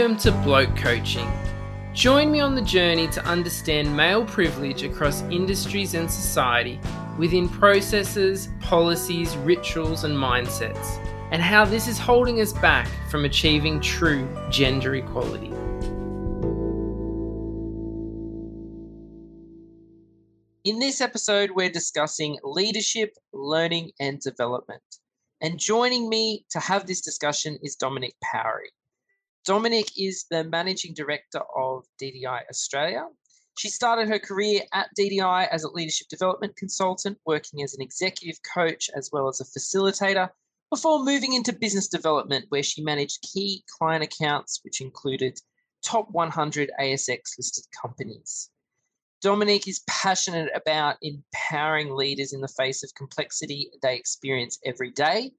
Welcome to Bloke Coaching. Join me on the journey to understand male privilege across industries and society within processes, policies, rituals and mindsets, and how this is holding us back from achieving true gender equality. In this episode, we're discussing leadership, learning and development. And joining me to have this discussion is Dominique Powrie. Dominique is the Managing Director of DDI Australia. She started her career at DDI as a leadership development consultant, working as an executive coach as well as a facilitator, before moving into business development where she managed key client accounts, which included top 100 ASX listed companies. Dominique is passionate about empowering leaders in the face of complexity they experience every day.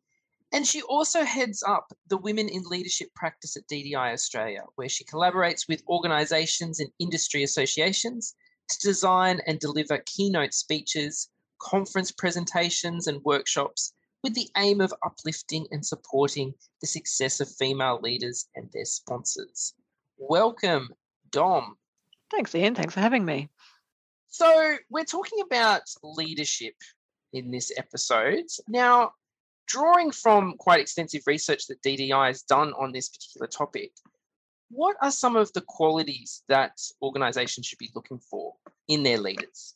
And she also heads up the Women in Leadership practice at DDI Australia, where she collaborates with organisations and industry associations to design and deliver keynote speeches, conference presentations and workshops with the aim of uplifting and supporting the success of female leaders and their sponsors. Welcome, Dom. Thanks, Ian. Thanks for having me. So we're talking about leadership in this episode. Now, drawing from quite extensive research that DDI has done on this particular topic, what are some of the qualities that organisations should be looking for in their leaders?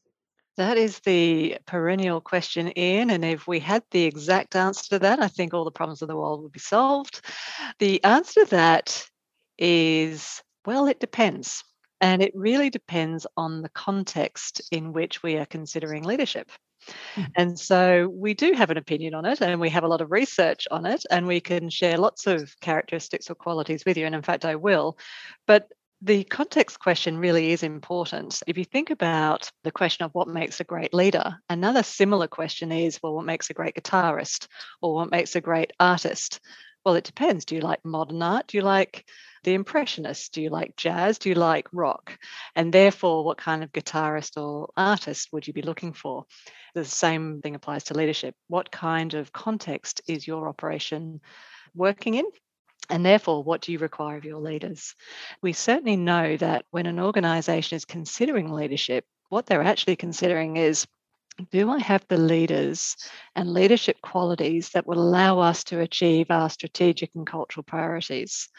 That is the perennial question, Ian, and if we had the exact answer to that, I think all the problems of the world would be solved. The answer to that is, well, it depends. And it really depends on the context in which we are considering leadership. And so we do have an opinion on it, and we have a lot of research on it, and we can share lots of characteristics or qualities with you. And in fact, I will. But the context question really is important. If you think about the question of what makes a great leader, another similar question is, well, what makes a great guitarist or what makes a great artist? Well, it depends. Do you like modern art? Do you like the Impressionists? Do you like jazz? Do you like rock? And therefore, what kind of guitarist or artist would you be looking for? The same thing applies to leadership. What kind of context is your operation working in? And therefore, what do you require of your leaders? We certainly know that when an organisation is considering leadership, what they're actually considering is, do I have the leaders and leadership qualities that will allow us to achieve our strategic and cultural priorities?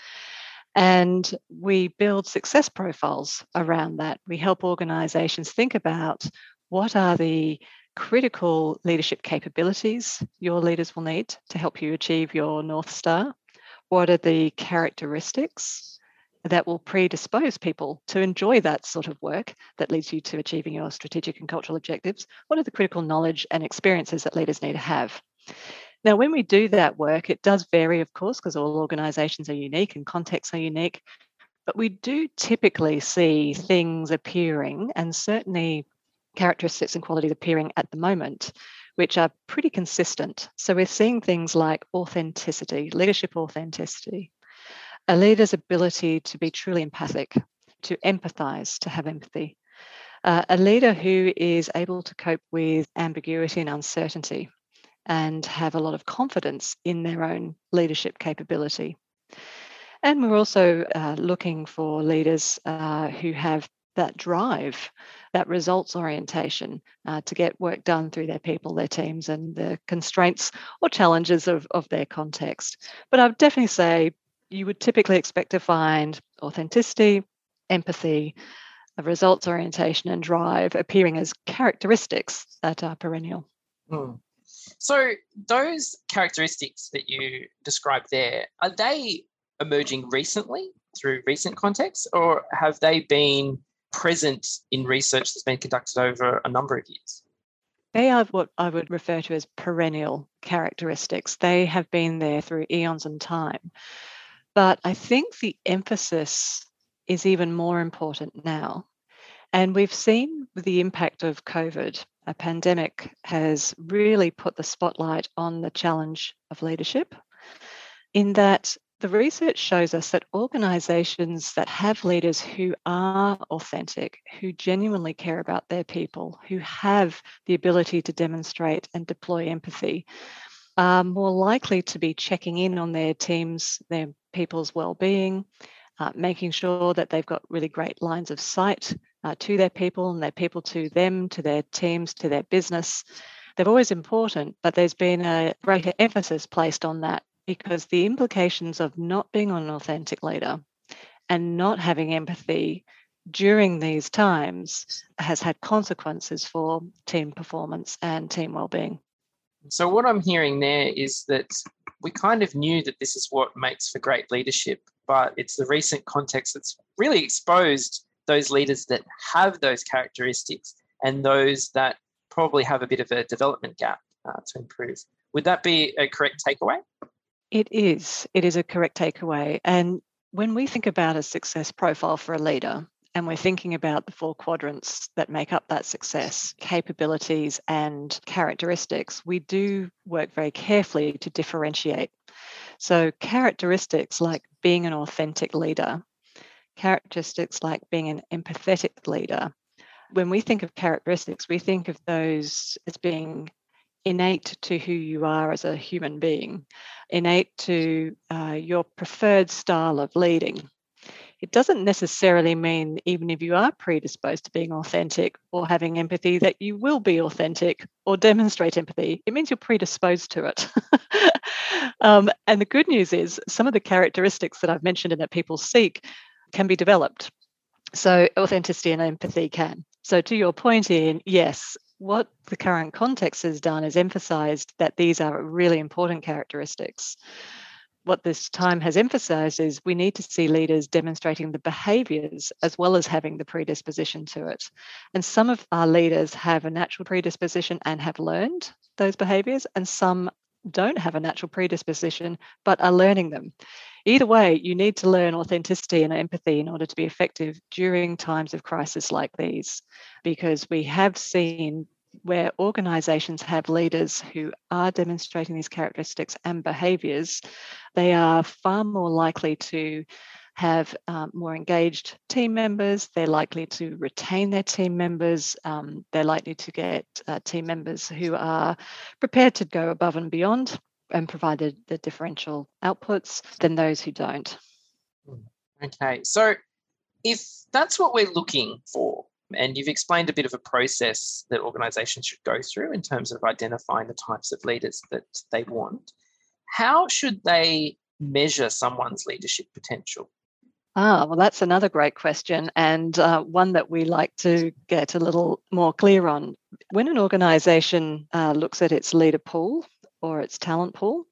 And we build success profiles around that. We help organisations think about what are the critical leadership capabilities your leaders will need to help you achieve your North Star. What are the characteristics that will predispose people to enjoy that sort of work that leads you to achieving your strategic and cultural objectives? What are the critical knowledge and experiences that leaders need to have? Now, when we do that work, it does vary, of course, because all organisations are unique and contexts are unique, but we do typically see things appearing, and certainly characteristics and qualities appearing at the moment, which are pretty consistent. So we're seeing things like authenticity, leadership authenticity, a leader's ability to be truly empathic, to empathise, to have empathy, a leader who is able to cope with ambiguity and uncertainty and have a lot of confidence in their own leadership capability. And we're also looking for leaders who have that drive, that results orientation to get work done through their people, their teams, and the constraints or challenges of their context. But I would definitely say you would typically expect to find authenticity, empathy, a results orientation, and drive appearing as characteristics that are perennial. Mm. So those characteristics that you described there, are they emerging recently through recent contexts, or have they been present in research that's been conducted over a number of years? They are what I would refer to as perennial characteristics. They have been there through eons and time. But I think the emphasis is even more important now. And we've seen the impact of COVID. A pandemic has really put the spotlight on the challenge of leadership, in that the research shows us that organisations that have leaders who are authentic, who genuinely care about their people, who have the ability to demonstrate and deploy empathy, are more likely to be checking in on their teams, their people's well-being, making sure that they've got really great lines of sight to their people and their people to them, to their teams, to their business. They're always important, but there's been a greater emphasis placed on that because the implications of not being an authentic leader and not having empathy during these times has had consequences for team performance and team wellbeing. So what I'm hearing there is that we kind of knew that this is what makes for great leadership, but it's the recent context that's really exposed those leaders that have those characteristics and those that probably have a bit of a development gap to improve. Would that be a correct takeaway? It is. It is a correct takeaway. And when we think about a success profile for a leader, and we're thinking about the four quadrants that make up that success, capabilities and characteristics, we do work very carefully to differentiate. So characteristics like being an authentic leader, characteristics like being an empathetic leader. When we think of characteristics, we think of those as being innate to who you are as a human being, innate to your preferred style of leading. It doesn't necessarily mean, even if you are predisposed to being authentic or having empathy, that you will be authentic or demonstrate empathy. It means you're predisposed to it. And the good news is some of the characteristics that I've mentioned and that people seek can be developed. So authenticity and empathy can. So to your point, Ian, yes, what the current context has done is emphasised that these are really important characteristics. What this time has emphasised is we need to see leaders demonstrating the behaviours as well as having the predisposition to it. And some of our leaders have a natural predisposition and have learned those behaviours, and some don't have a natural predisposition but are learning them. Either way, you need to learn authenticity and empathy in order to be effective during times of crisis like these, because we have seen where organisations have leaders who are demonstrating these characteristics and behaviours, they are far more likely to have more engaged team members, they're likely to retain their team members, they're likely to get team members who are prepared to go above and beyond and provide the differential outputs than those who don't. Okay, so if that's what we're looking for, and you've explained a bit of a process that organisations should go through in terms of identifying the types of leaders that they want, how should they measure someone's leadership potential? Well, that's another great question, and one that we like to get a little more clear on. When an organisation looks at its leader pool or its talent pool,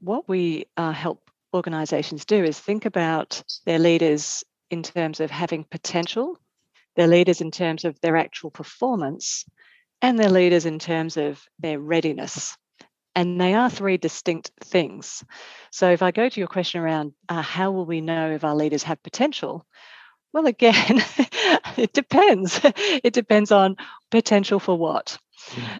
what we help organisations do is think about their leaders in terms of having potential, their leaders in terms of their actual performance, and their leaders in terms of their readiness. And they are three distinct things. So if I go to your question around how will we know if our leaders have potential? Well, again, it depends. It depends on potential for what.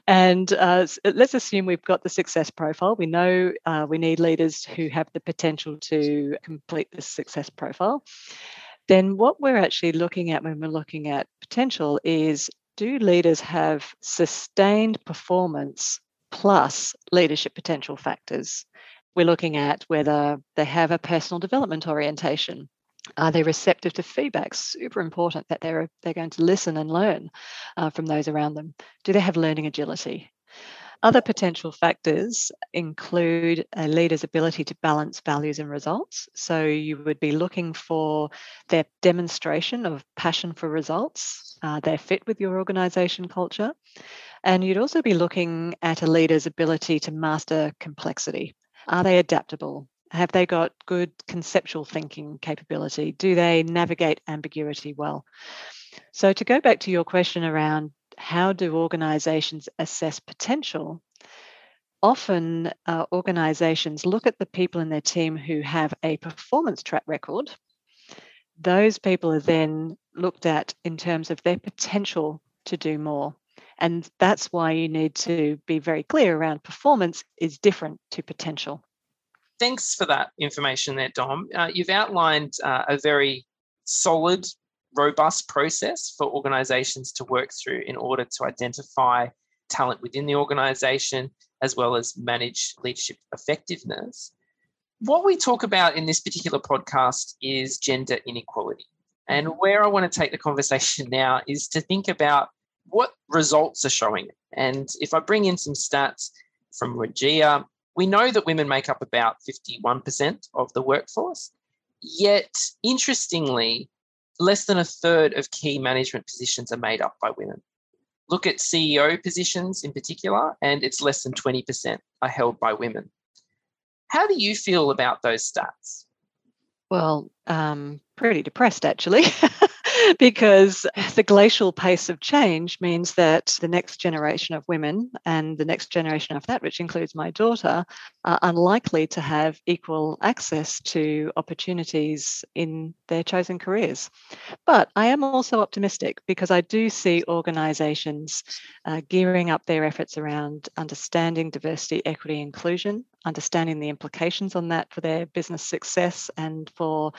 And let's assume we've got the success profile. We know we need leaders who have the potential to complete this success profile. Then what we're actually looking at when we're looking at potential is, do leaders have sustained performance plus leadership potential factors? We're looking at whether they have a personal development orientation. Are they receptive to feedback? Super important that they're going to listen and learn from those around them. Do they have learning agility? Other potential factors include a leader's ability to balance values and results. So you would be looking for their demonstration of passion for results, their fit with your organisation culture. And you'd also be looking at a leader's ability to master complexity. Are they adaptable? Have they got good conceptual thinking capability? Do they navigate ambiguity well? So to go back to your question around how do organisations assess potential? Often organisations look at the people in their team who have a performance track record. Those people are then looked at in terms of their potential to do more. And that's why you need to be very clear around performance is different to potential. Thanks for that information there, Dom. You've outlined a very solid, robust process for organisations to work through in order to identify talent within the organisation as well as manage leadership effectiveness. what we talk about in this particular podcast is gender inequality. And where I want to take the conversation now is to think about what results are showing. And if I bring in some stats from WGEA, we know that women make up about 51% of the workforce. Yet, interestingly, less than a third of key management positions are made up by women. Look at CEO positions in particular, and it's less than 20% are held by women. How do you feel about those stats? Well, pretty depressed, actually, because the glacial pace of change means that the next generation of women and the next generation after that, which includes my daughter, are unlikely to have equal access to opportunities in their chosen careers. But I am also optimistic because I do see organisations gearing up their efforts around understanding diversity, equity, inclusion, understanding the implications on that for their business success and for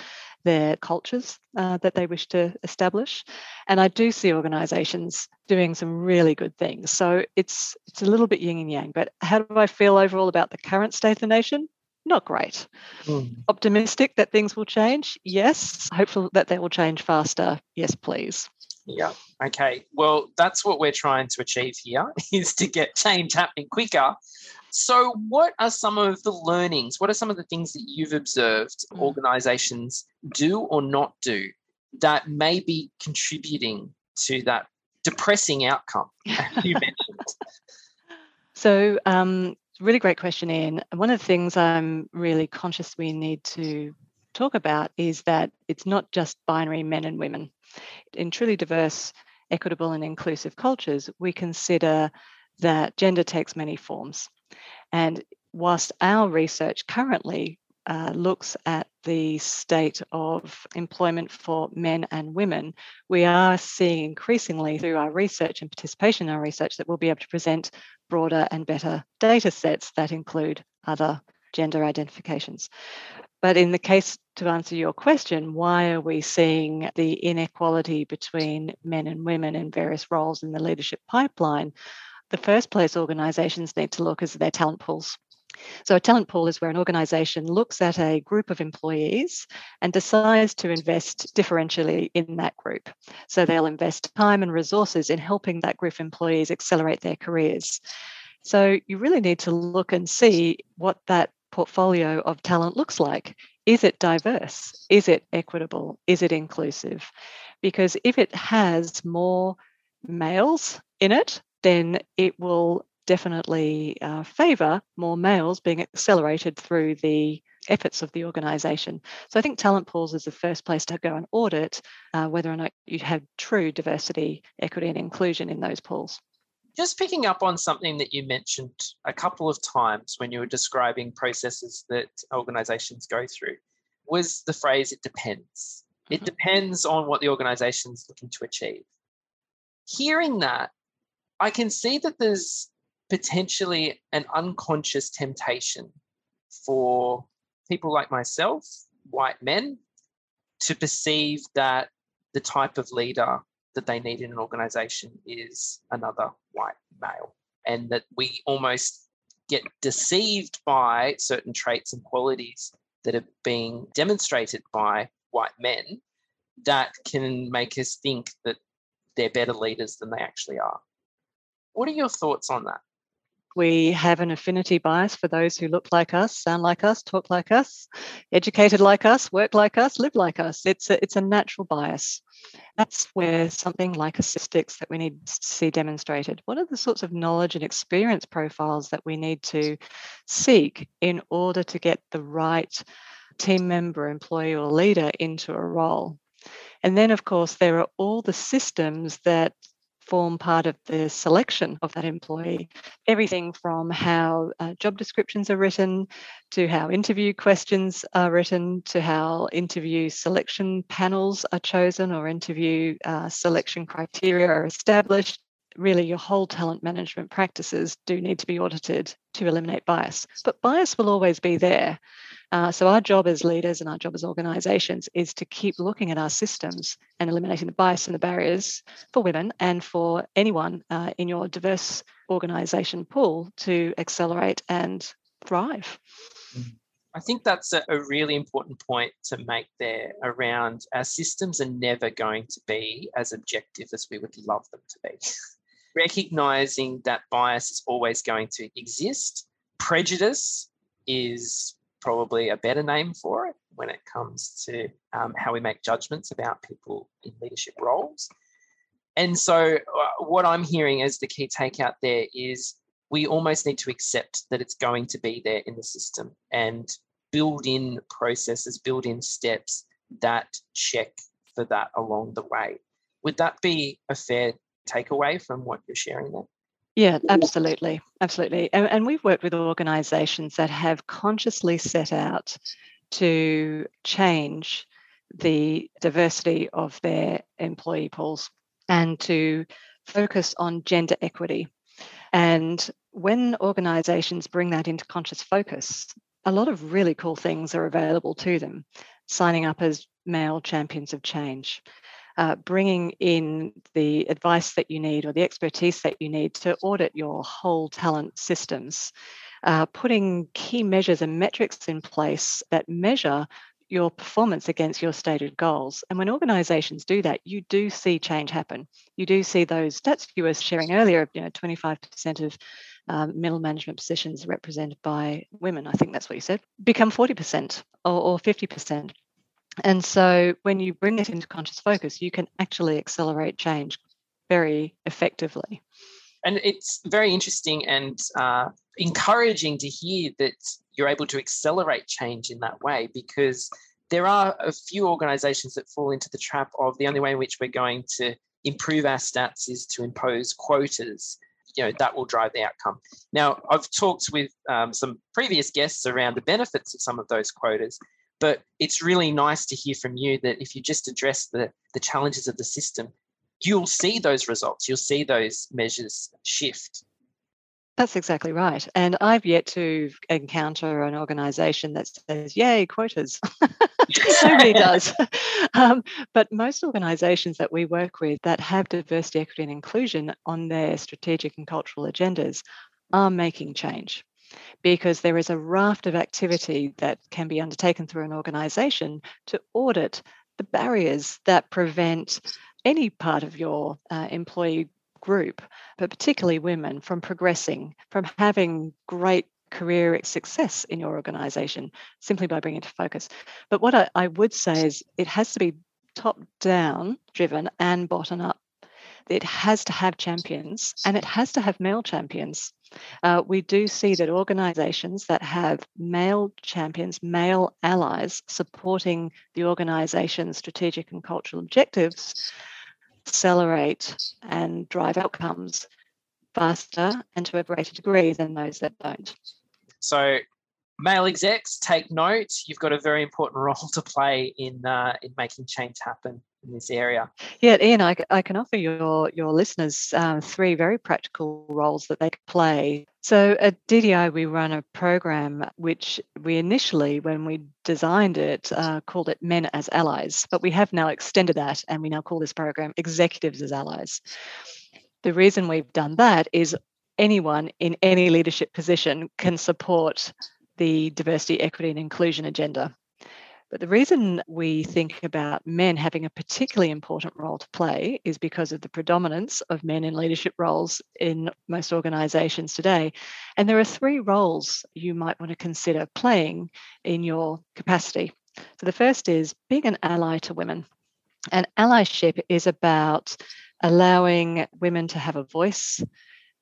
their cultures that they wish to establish. And I do see organisations doing some really good things. So it's a little bit yin and yang, but how do I feel overall about the current state of the nation? Not great. Optimistic that things will change? Yes. Hopeful that they will change faster? Yes, please. Yeah. Okay. Well, that's what we're trying to achieve here, is to get change happening quicker. So what are some of the learnings? What are some of the things that you've observed organisations do or not do that may be contributing to that depressing outcome that you mentioned? So really great question, Ian. One of the things I'm really conscious we need to talk about is that it's not just binary men and women. In truly diverse, equitable and inclusive cultures, we consider that gender takes many forms. And whilst our research currently looks at the state of employment for men and women, we are seeing increasingly through our research and participation in our research that we'll be able to present broader and better data sets that include other gender identifications. But in the case, to answer your question, why are we seeing the inequality between men and women in various roles in the leadership pipeline? The first place organisations need to look is their talent pools. So a talent pool is where an organisation looks at a group of employees and decides to invest differentially in that group. So they'll invest time and resources in helping that group of employees accelerate their careers. So you really need to look and see what that portfolio of talent looks like. Is it diverse? Is it equitable? Is it inclusive? Because if it has more males in it, then it will definitely favour more males being accelerated through the efforts of the organisation. So I think talent pools is the first place to go and audit whether or not you have true diversity, equity and inclusion in those pools. Just picking up on something that you mentioned a couple of times when you were describing processes that organisations go through was the phrase, it depends. Mm-hmm. It depends on what the organisation's looking to achieve. Hearing that, I can see that there's potentially an unconscious temptation for people like myself, white men, to perceive that the type of leader that they need in an organisation is another white male, and that we almost get deceived by certain traits and qualities that are being demonstrated by white men that can make us think that they're better leaders than they actually are. What are your thoughts on that? We have an affinity bias for those who look like us, sound like us, talk like us, educated like us, work like us, live like us. It's a natural bias. That's where something like statistics that we need to see demonstrated. What are the sorts of knowledge and experience profiles that we need to seek in order to get the right team member, employee or leader into a role? And then, of course, there are all the systems that form part of the selection of that employee. Everything from how job descriptions are written, to how interview questions are written, to how interview selection panels are chosen or interview selection criteria are established. Really, your whole talent management practices do need to be audited to eliminate bias. But bias will always be there. So our job as leaders and our job as organisations is to keep looking at our systems and eliminating the bias and the barriers for women and for anyone in your diverse organisation pool to accelerate and thrive. I think that's a really important point to make there around our systems are never going to be as objective as we would love them to be. Recognising that bias is always going to exist. Prejudice is probably a better name for it when it comes to how we make judgments about people in leadership roles. And so what I'm hearing as the key takeout there is we almost need to accept that it's going to be there in the system and build in processes, build in steps that check for that along the way. Would that be a fair takeaway from what you're sharing there? Yeah, absolutely. Absolutely. And we've worked with organisations that have consciously set out to change the diversity of their employee pools and to focus on gender equity. And when organisations bring that into conscious focus, a lot of really cool things are available to them. Signing up as male champions of change. Bringing in the advice that you need or the expertise that you need to audit your whole talent systems, putting key measures and metrics in place that measure your performance against your stated goals. And when organisations do that, you do see change happen. You do see those stats you were sharing earlier, 25% of middle management positions represented by women, I think that's what you said, become 40% or 50%. And so when you bring it into conscious focus, you can actually accelerate change very effectively. And it's very interesting and encouraging to hear that you're able to accelerate change in that way, because there are a few organisations that fall into the trap of the only way in which we're going to improve our stats is to impose quotas. That will drive the outcome. Now, I've talked with some previous guests around the benefits of some of those quotas. But it's really nice to hear from you that if you just address the challenges of the system, you'll see those results, you'll see those measures shift. That's exactly right. And I've yet to encounter an organisation that says, yay, quotas. Nobody does. But most organisations that we work with that have diversity, equity and inclusion on their strategic and cultural agendas are making change. Because there is a raft of activity that can be undertaken through an organisation to audit the barriers that prevent any part of your employee group, but particularly women, from progressing, from having great career success in your organisation, simply by bringing it to focus. But what I would say is it has to be top-down driven and bottom-up. It has to have champions and it has to have male champions. We do see that organisations that have male champions, male allies supporting the organisation's strategic and cultural objectives accelerate and drive outcomes faster and to a greater degree than those that don't. So male execs, take note. You've got a very important role to play in making change happen in this area. Yeah, Ian, I can offer your listeners three very practical roles that they can play. So at DDI, we run a program which we initially, when we designed it, called it Men as Allies, but we have now extended that and we now call this program Executives as Allies. The reason we've done that is anyone in any leadership position can support the diversity, equity and inclusion agenda. But the reason we think about men having a particularly important role to play is because of the predominance of men in leadership roles in most organisations today. And there are three roles you might want to consider playing in your capacity. So the first is being an ally to women. And allyship is about allowing women to have a voice,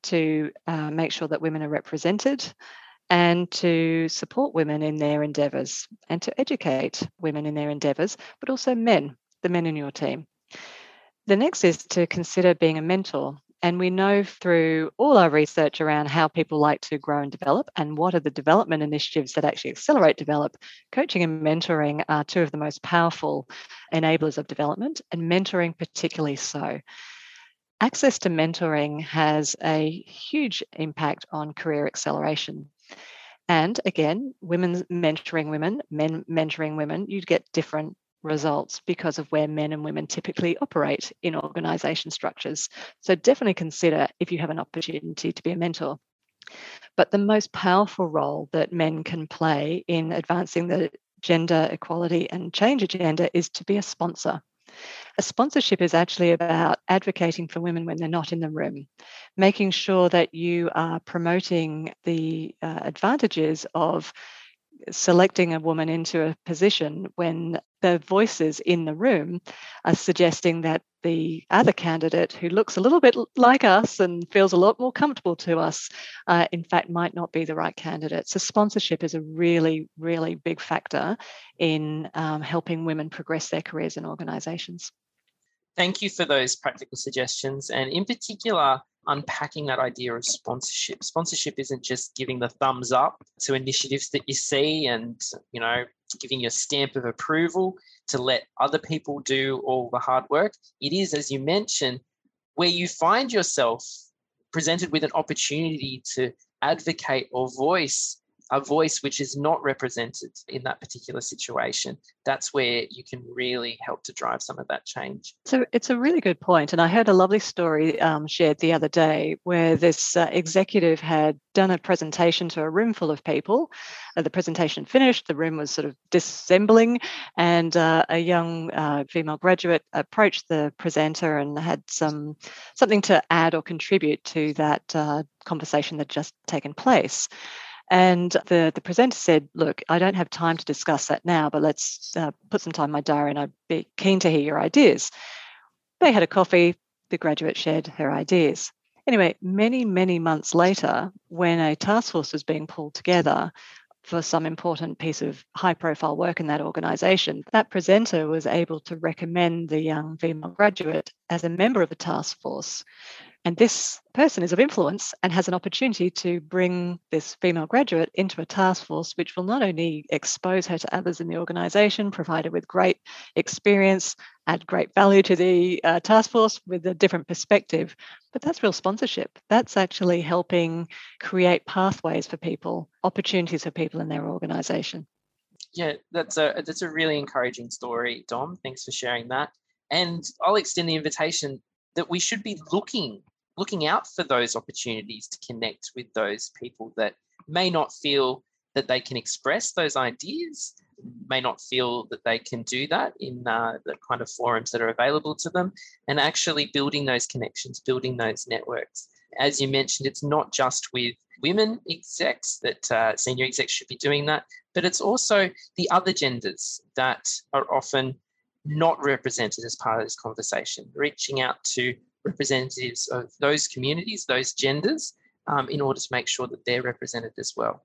to make sure that women are represented, and to support women in their endeavours and to educate women in their endeavours, but also men, the men in your team. The next is to consider being a mentor. And we know through all our research around how people like to grow and develop and what are the development initiatives that actually accelerate develop, coaching and mentoring are two of the most powerful enablers of development, and mentoring particularly so. Access to mentoring has a huge impact on career acceleration. And again, women mentoring women, men mentoring women, you'd get different results because of where men and women typically operate in organisation structures. So definitely consider if you have an opportunity to be a mentor. But the most powerful role that men can play in advancing the gender equality and change agenda is to be a sponsor. A sponsorship is actually about advocating for women when they're not in the room, making sure that you are promoting the advantages of selecting a woman into a position when the voices in the room are suggesting that the other candidate who looks a little bit like us and feels a lot more comfortable to us, in fact, might not be the right candidate. So sponsorship is a really, really big factor in helping women progress their careers in organisations. Thank you for those practical suggestions, and in particular, unpacking that idea of sponsorship. Sponsorship isn't just giving the thumbs up to initiatives that you see and, you know, giving your stamp of approval to let other people do all the hard work. It is, as you mentioned, where you find yourself presented with an opportunity to advocate or voice a voice which is not represented in that particular situation. That's where you can really help to drive some of that change. So it's a really good point. And I heard a lovely story shared the other day where this executive had done a presentation to a room full of people. The presentation finished, the room was sort of disassembling, and a young female graduate approached the presenter and had something to add or contribute to that conversation that had just taken place. And the presenter said, look, I don't have time to discuss that now, but let's put some time in my diary and I'd be keen to hear your ideas. They had a coffee. The graduate shared her ideas. Anyway, many, many months later, when a task force was being pulled together for some important piece of high-profile work in that organisation, that presenter was able to recommend the young female graduate as a member of the task force. And this person is of influence and has an opportunity to bring this female graduate into a task force, which will not only expose her to others in the organisation, provide her with great experience, add great value to the task force with a different perspective, but that's real sponsorship. That's actually helping create pathways for people, opportunities for people in their organisation. Yeah, that's a really encouraging story, Dom. Thanks for sharing that. And I'll extend the invitation that we should be looking out for those opportunities to connect with those people that may not feel that they can express those ideas, may not feel that they can do that in the kind of forums that are available to them, and actually building those connections, building those networks. As you mentioned, it's not just with women execs that senior execs should be doing that, but it's also the other genders that are often not represented as part of this conversation, reaching out to representatives of those communities, those genders, in order to make sure that they're represented as well.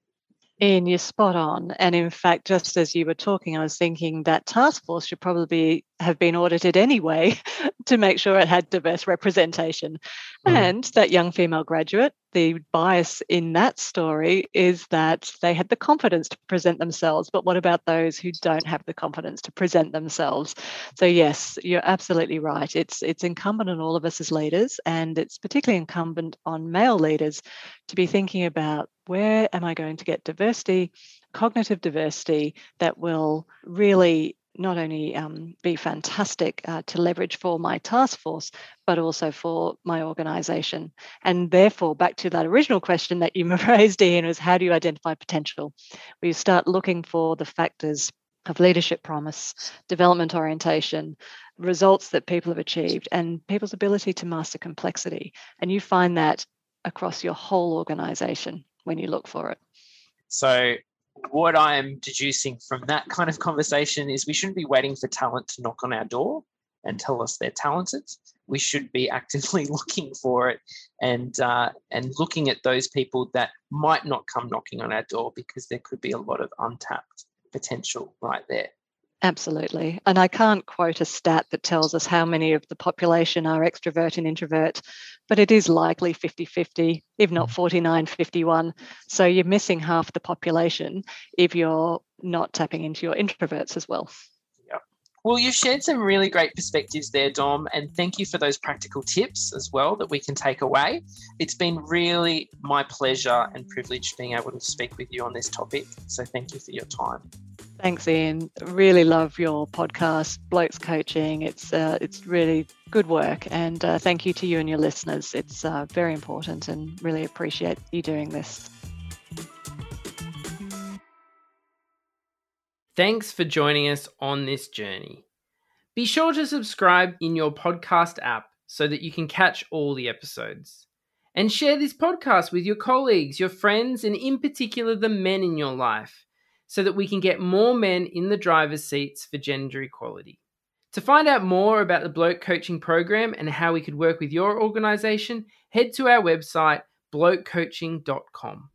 Ian, you're spot on. And in fact, just as you were talking, I was thinking that task force should probably have been audited anyway to make sure it had diverse representation. Mm. And that young female graduate, the bias in that story is that they had the confidence to present themselves, but what about those who don't have the confidence to present themselves? So yes, you're absolutely right. It's incumbent on all of us as leaders, and it's particularly incumbent on male leaders to be thinking about, where am I going to get diversity, cognitive diversity, that will really not only be fantastic to leverage for my task force, but also for my organisation. And therefore, back to that original question that you raised, Ian, was how do you identify potential? Well, you start looking for the factors of leadership promise, development orientation, results that people have achieved, and people's ability to master complexity. And you find that across your whole organisation when you look for it. So what I'm deducing from that kind of conversation is we shouldn't be waiting for talent to knock on our door and tell us they're talented. We should be actively looking for it and looking at those people that might not come knocking on our door, because there could be a lot of untapped potential right there. Absolutely. And I can't quote a stat that tells us how many of the population are extrovert and introvert, but it is likely 50-50, if not 49-51. So you're missing half the population if you're not tapping into your introverts as well. Yeah. Well, you've shared some really great perspectives there, Dom, and thank you for those practical tips as well that we can take away. It's been really my pleasure and privilege being able to speak with you on this topic. So thank you for your time. Thanks, Ian. Really love your podcast, Blokes Coaching. It's really good work, and thank you to you and your listeners. It's very important, and really appreciate you doing this. Thanks for joining us on this journey. Be sure to subscribe in your podcast app so that you can catch all the episodes. And share this podcast with your colleagues, your friends, and in particular the men in your life, so that we can get more men in the driver's seats for gender equality. To find out more about the Bloke Coaching program and how we could work with your organisation, head to our website, blokecoaching.com.